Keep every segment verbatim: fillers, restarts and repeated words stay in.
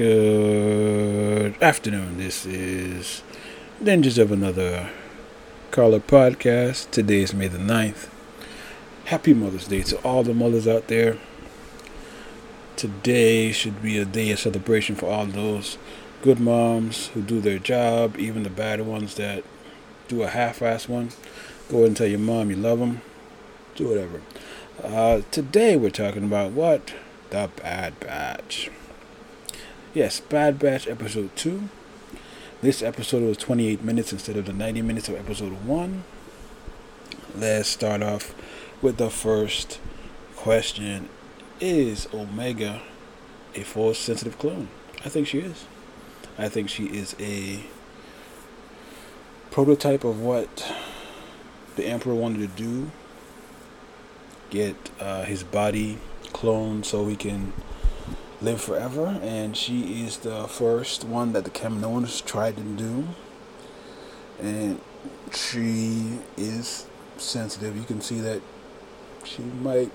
Good afternoon. This is Dangers of Another Caller podcast. Today is May the ninth. Happy Mother's Day to all the mothers out there. Today should be a day of celebration for all those good moms who do their job, even the bad ones that do a half-ass one. Go ahead and tell your mom you love them. Do whatever. Uh, today we're talking about what? The Bad Batch. Yes, Bad Batch Episode two. This episode was twenty-eight minutes instead of the ninety minutes of Episode one. Let's start off with the first question. Is Omega a force-sensitive clone? I think she is. I think she is a prototype of what the Emperor wanted to do. Get uh, his body cloned so he can live forever, and she is the first one that the Kaminoans tried to do, and she is sensitive. You can see that she might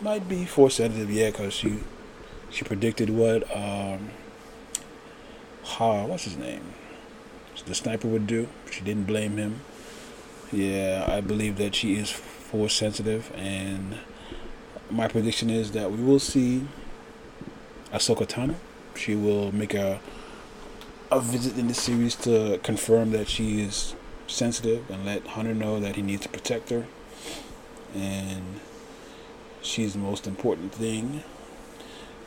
might be force sensitive, yeah, because she she predicted what um ha what's his name the sniper would do. She didn't blame him. Yeah, I believe that she is force sensitive, and my prediction is that we will see Ahsoka Tano. She will make a a visit in the series to confirm that she is sensitive and let Hunter know that he needs to protect her. And she's the most important thing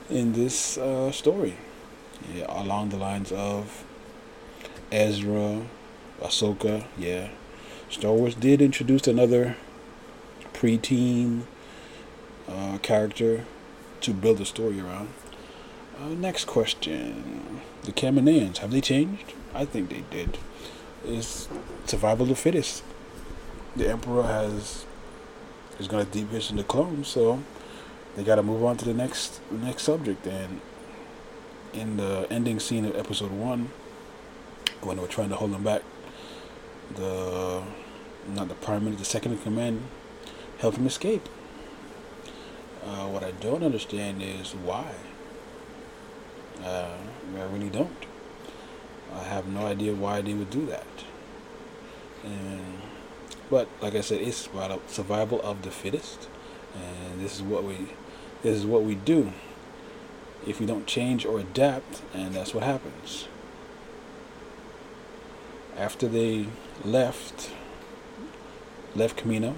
in this uh, story. Yeah, along the lines of Ezra, Ahsoka, yeah. Star Wars did introduce another preteen uh, character to build a story around. Uh, next question. The Kaminoans, have they changed? I think they did. It's survival of the fittest. The Emperor has is going to devision the clones, so they got to move on to the next next subject. And in the ending scene of Episode one, when they were trying to hold them back, the not the Prime Minister, the Second in Command, helped him escape. Uh, what I don't understand is why. Uh, I really don't. I have no idea why they would do that. And, but like I said, it's about survival of the fittest, and this is what we, this is what we do. If we don't change or adapt, and that's what happens. After they left, left Camino,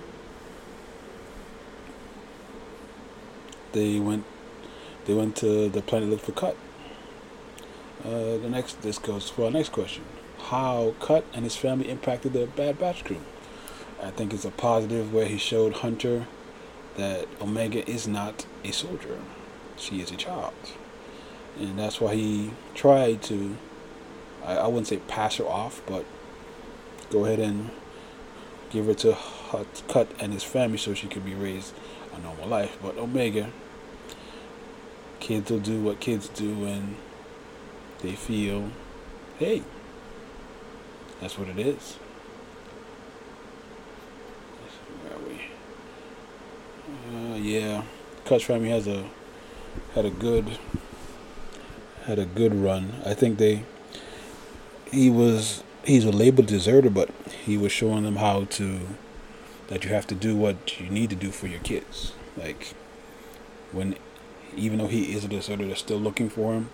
they went, they went to the planet to look for Cut. Uh, the next, this goes for our next question. How Cut and his family impacted the Bad Batch crew? I think it's a positive where he showed Hunter that Omega is not a soldier. She is a child. And that's why he tried to, I, I wouldn't say pass her off, but go ahead and give her to Cut and his family so she could be raised a normal life. But Omega, kids will do what kids do, and they feel, hey, that's what it is. Where are we? Uh, yeah, Cut's family has a had a good had a good run. I think they he was he's a labeled deserter, but he was showing them how to that you have to do what you need to do for your kids. Like when, even though he is a deserter, they're still looking for him.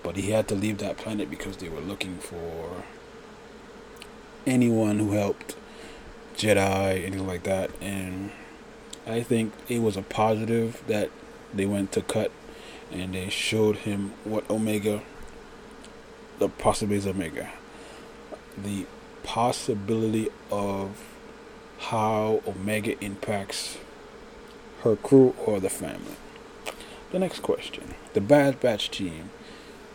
But he had to leave that planet because they were looking for anyone who helped Jedi, anything like that. And I think it was a positive that they went to Cut and they showed him what Omega, the possibilities of Omega, the possibility of how Omega impacts her crew or the family. The next question. The Bad Batch team.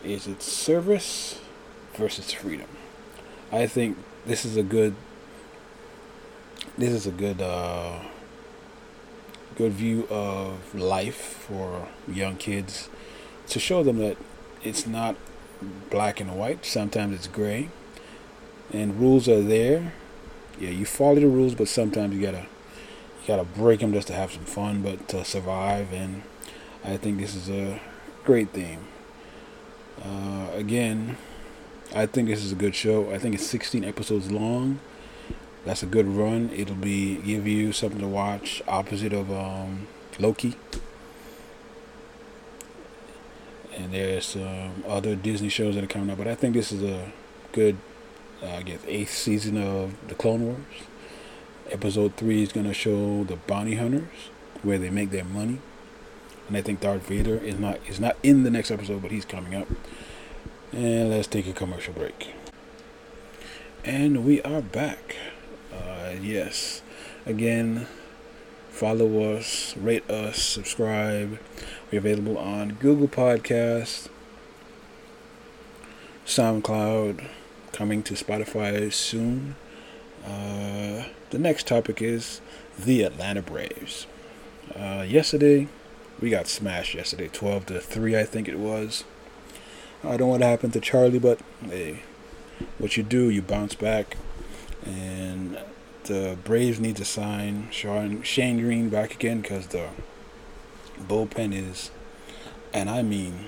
Is it service versus freedom? I think this is a good this is a good uh, good view of life for young kids to show them that it's not black and white. Sometimes it's gray, and rules are there. Yeah, you follow the rules, but sometimes you gotta you gotta break them just to have some fun, but to survive. And I think this is a great theme. Uh, again, I think this is a good show. I think it's sixteen episodes long. That's a good run. It'll be give you something to watch, opposite of um, Loki. And there's some other Disney shows that are coming up, but I think this is a good, uh, I guess, eighth season of the Clone Wars. Episode three is going to show the bounty hunters, where they make their money. And I think Darth Vader is not is not in the next episode, but he's coming up. And let's take a commercial break. And we are back. Uh, yes. Again, follow us, rate us, subscribe. We're available on Google Podcasts, SoundCloud, coming to Spotify soon. Uh, the next topic is the Atlanta Braves. Uh, yesterday, we got smashed yesterday, twelve to three, I think it was. I don't know what happened to Charlie, but hey, what you do, you bounce back. And the Braves need to sign Shawn, Shawn Green back again, because the bullpen is, and I mean,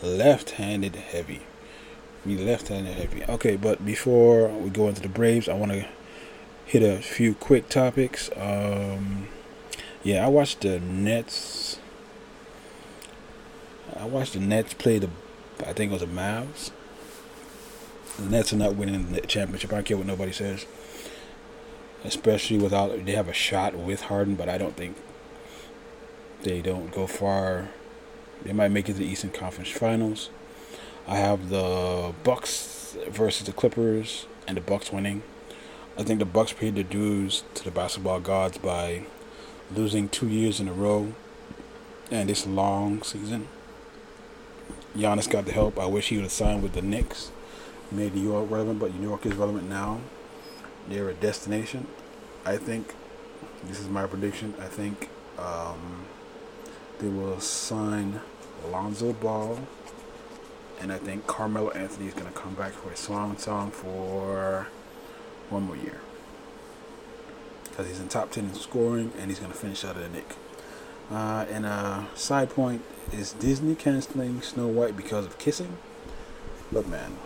left-handed heavy. I mean, left-handed heavy. Okay, but before we go into the Braves, I want to hit a few quick topics. Um, yeah, I watched the Nets. I watched the Nets play the, I think it was the Mavs. The Nets are not winning the championship. I don't care what nobody says. Especially without, they have a shot with Harden, but I don't think they don't go far. They might make it to the Eastern Conference Finals. I have the Bucks versus the Clippers, and the Bucks winning. I think the Bucks paid their dues to the basketball gods by losing two years in a row, and this long season. Giannis got the help. I wish he would have signed with the Knicks. Made New York relevant, but New York is relevant now. They're a destination. I think, this is my prediction, I think um, they will sign Lonzo Ball, and I think Carmelo Anthony is going to come back for a swan song for one more year, because he's in top ten in scoring, and he's going to finish out of the Knicks. Uh, and a side point is Disney canceling Snow White because of kissing. Look, man,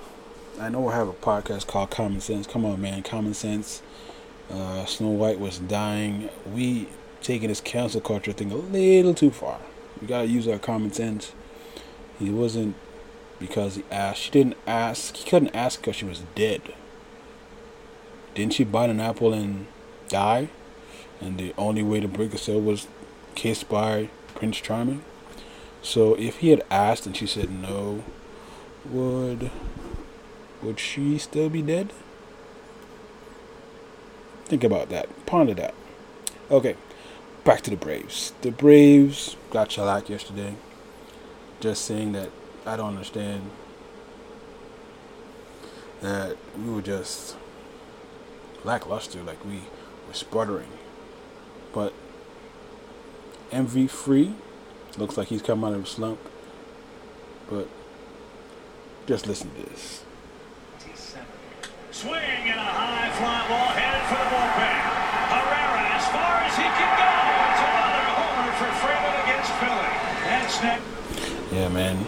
I know I have a podcast called Common Sense. Come on, man. Common sense. Uh, Snow White was dying. We taking this cancel culture thing a little too far. We got to use our common sense. He wasn't because he asked. She didn't ask. He couldn't ask because she was dead. Didn't she bite an apple and die? And the only way to break the cell was kissed by Prince Charming. So if he had asked and she said no, would... would she still be dead? Think about that. Ponder that. Okay, back to the Braves. The Braves got shellacked yesterday. Just saying that I don't understand that we were just lackluster, like we were sputtering. But M V Free looks like he's come out of a slump. But just listen to this. Swing and a high fly ball headed for the bullpen. Herrera as far as he can go. It's another homer for Freddie against Philly. That's next. Yeah, man.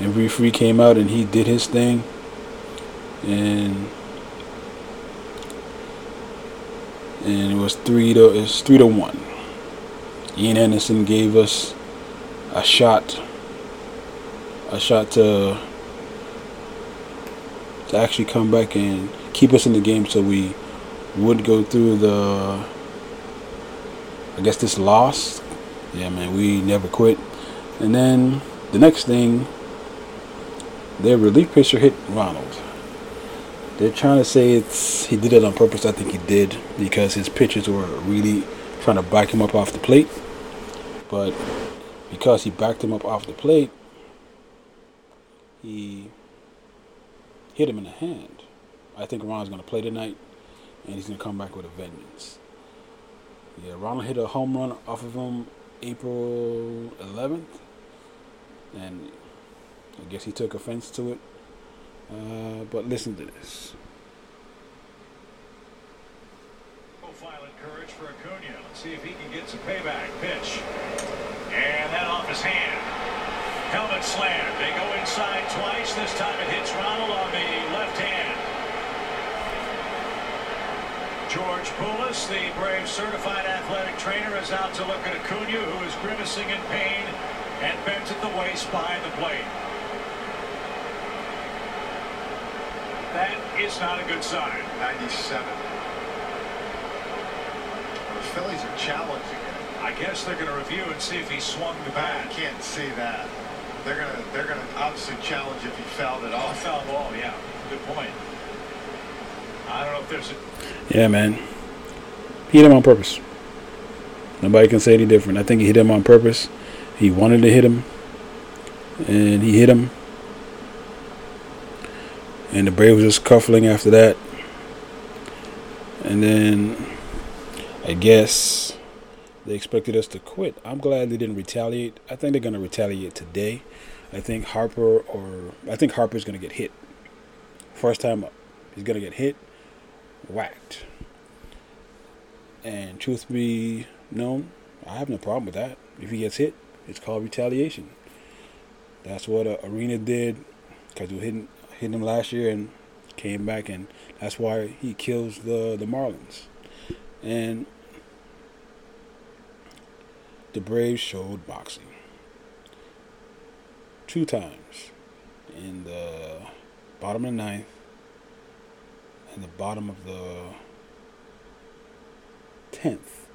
And Refree came out and he did his thing. And and it was three to it's three to one. Ian Anderson gave us a shot. A shot to to actually come back and keep us in the game, so we would go through the, I guess, this loss. Yeah, man, we never quit. And then the next thing, their relief pitcher hit Ronald. They're trying to say it's he did it on purpose. I think he did, because his pitchers were really trying to back him up off the plate. But because he backed him up off the plate, he hit him in the hand. I think Ronald's going to play tonight, and he's going to come back with a vengeance. Yeah, Ronald hit a home run off of him April eleventh, and I guess he took offense to it. Uh, but listen to this. Profiling courage for Acuña. Let's see if he can get some payback. Pitch. And that off his hand. Helmet slam. They go inside twice. This time it hits Ronald on the left hand. George Poulos, the Braves certified athletic trainer, is out to look at Acuña, who is grimacing in pain and bent at the waist behind the plate. That is not a good sign. ninety-seven. The Phillies are challenging him. I guess they're going to review and see if he swung the bat. I can't see that. They're going to they're going to obviously challenge if he fouled it off. Foul ball, yeah. Good point. I don't know if there's a... Yeah, man. He hit him on purpose. Nobody can say any different. I think he hit him on purpose. He wanted to hit him. And he hit him. And the Braves was just cuffling after that. And then I guess they expected us to quit. I'm glad they didn't retaliate. I think they're going to retaliate today. I think Harper or I think Harper's going to get hit. First time up. He's going to get hit, whacked. And truth be known, I have no problem with that. If he gets hit, it's called retaliation. That's what uh, Arena did, because we hitting hit him last year and came back, and that's why he kills the, the Marlins. And the Braves showed boxing two times in the bottom of the ninth and the bottom of the tenth.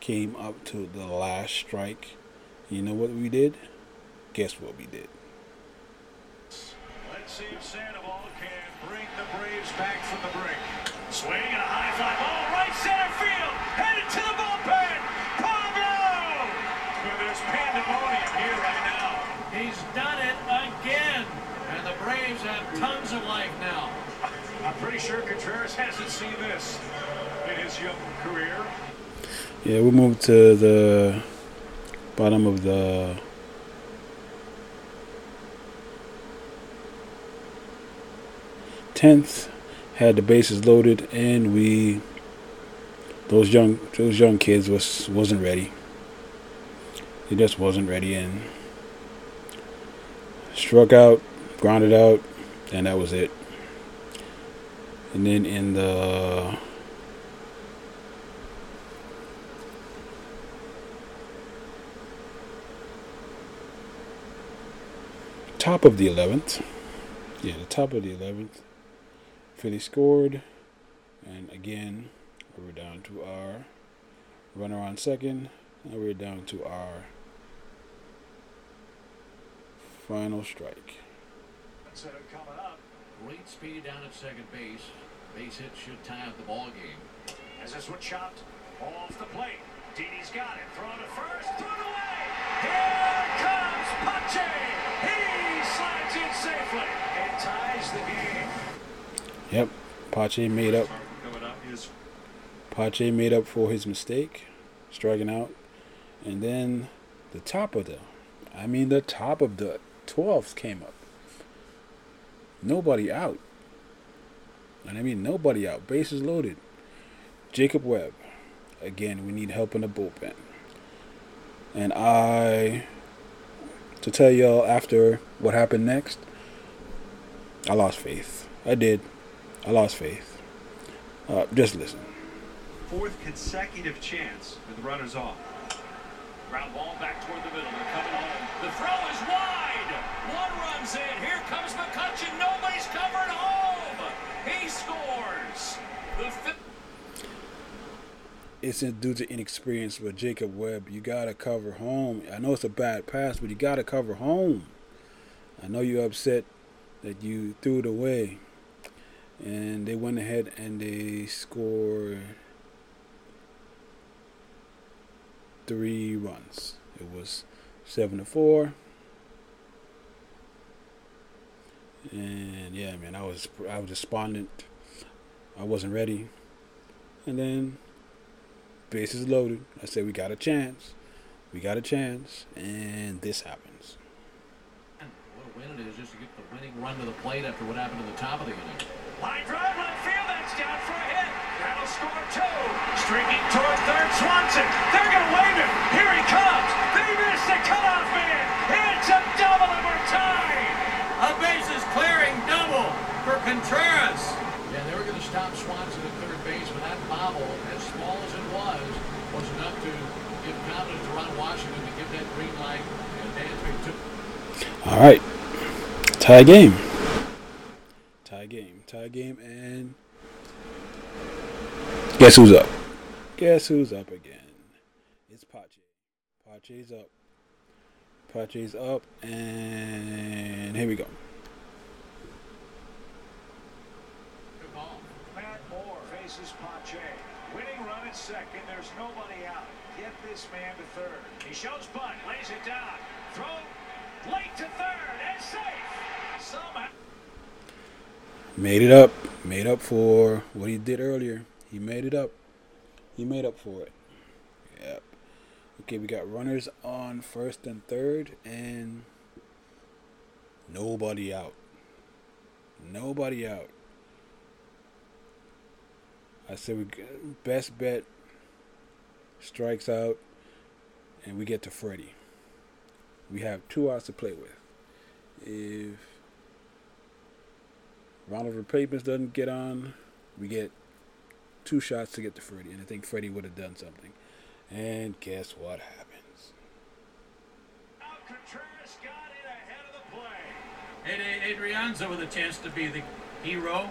Came up to the last strike. You know what we did? Guess what we did. Let's see if Sandoval can bring the Braves back from the brink. Swing and a high fly ball right center field, headed to the bullpen. Pandemonium here right now. He's done it again, and the Braves have tons of life now. I'm pretty sure Contreras hasn't seen this in his young career. Yeah, we moved to the bottom of the tenth. Had the bases loaded, and we those young those young kids was wasn't ready. He just wasn't ready and struck out, grounded out, and that was it. And then in the top of the eleventh, yeah, the top of the eleventh, Philly scored, and again we were down to our runner on second. Now we're down to our final strike. Instead of coming up, great speed down at second base. Base hit should tie up the ball game. As this one chopped off the plate, Dini's got it. Throw to first, thrown away. Here comes Pache. He slides in safely and ties the game. Yep, Pache made up. Pache made up for his mistake, striking out. And then the top of the, I mean the top of the twelfth came up. Nobody out. And I mean nobody out. Bases loaded. Jacob Webb. Again, we need help in the bullpen. And I, to tell y'all after what happened next, I lost faith. I did. I lost faith. Uh, just listen. Fourth consecutive chance with runners off. Ground ball back toward the middle. They're coming home. The throw is wide. One runs in. Here comes McCutchen. Nobody's covered home. He scores. The fi- it's due to inexperience with Jacob Webb. You got to cover home. I know it's a bad pass, but you got to cover home. I know you're upset that you threw it away. And they went ahead and they scored three runs. It was seven to four, and yeah, man, I was I was despondent. I wasn't ready, and then bases loaded. I said, "We got a chance. We got a chance," and this happens. What a win it is just to get the winning run to the plate after what happened at the top of the inning. Line drive, left field. That's down for a hit. That'll score two. Streaking toward third, Swanson. They're going to wave him. Here he comes. They missed the cutoff man. It's a double and we're tied. A bases clearing double for Contreras. Yeah, they were going to stop Swanson at third base, but that bobble, as small as it was, was enough to give confidence to Ron Washington to give that green light. And Dan's been two. All right. Tie game. Tie game. Tie game and... Guess who's up? Guess who's up again? It's Pache. Pache's up. Pache's up, and here we go. Good ball. Matt Moore faces Pache. Winning run at second. There's nobody out. Get this man to third. He shows butt, lays it down. Throw late to third, and safe. Somehow. Made it up. Made up for what he did earlier. He made it up. He made up for it. Yep. Okay, we got runners on first and third, and nobody out. Nobody out. I said we best bet strikes out, and we get to Freddie. We have two outs to play with. If Ronald replacements doesn't get on, we get two shots to get to Freddie, and I think Freddie would have done something. And guess what happens? Now Contreras got it ahead of the play. And Adrianza with a chance to be the hero.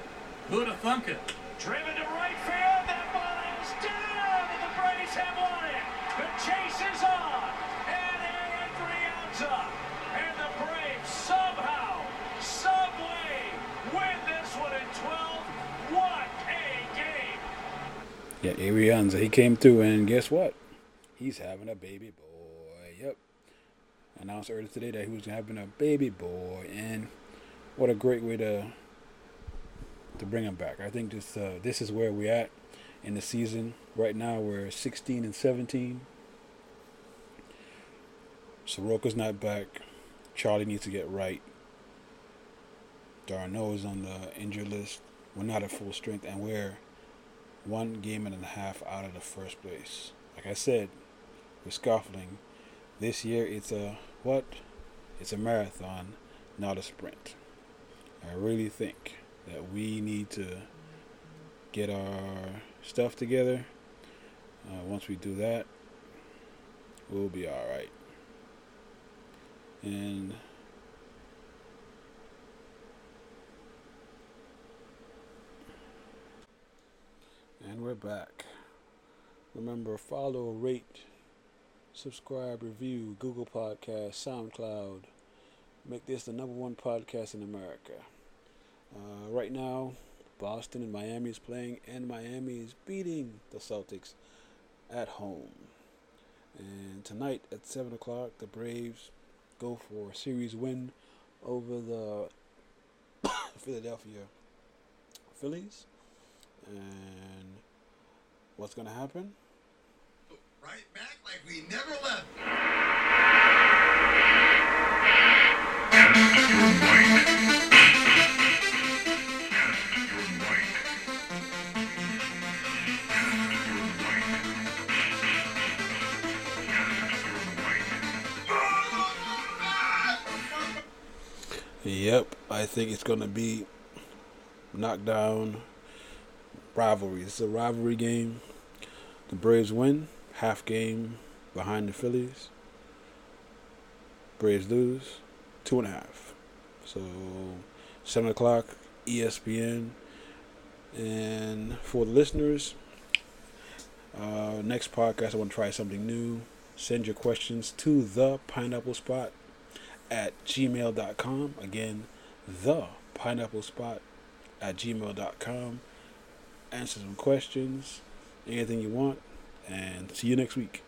Who'd have thunk it? Driven to right field. That ball is down, and the Braves have won it. The chase is on, and Adrianza and the Braves somehow, some way, win this one in twelve. What a game! Yeah, Adrianza, he came through, and guess what? He's having a baby boy. Yep. Announced earlier today that he was having a baby boy, and what a great way to to bring him back. I think this uh, this is where we're at in the season. Right now, we're sixteen and seventeen. Soroka's not back. Charlie needs to get right. Darno is on the injured list. We're not at full strength, and we're one game and a half out of the first place. Like I said, we're scuffling. This year, it's a what? It's a marathon, not a sprint. I really think that we need to get our stuff together. Uh, once we do that, we'll be all right. And and we're back. Remember, follow, rate, subscribe, review, Google Podcast, SoundCloud. Make this the number one podcast in America. Uh, right now, Boston and Miami is playing, and Miami is beating the Celtics at home. And tonight at seven o'clock, the Braves go for a series win over the Philadelphia Phillies. And what's going to happen? Right back like we never left. Cast your mind. Cast your mind. Cast your mind. Cast your mind. Yep, I think it's going to be knocked down rivalry. It's a rivalry game. The Braves win. Half game behind the Phillies. Braves lose. Two and a half. So, seven o'clock, E S P N. And for the listeners, uh, next podcast, I want to try something new. Send your questions to thepineapplespot at gmail dot com. Again, thepineapplespot at gmail dot com. Answer some questions, anything you want. And see you next week.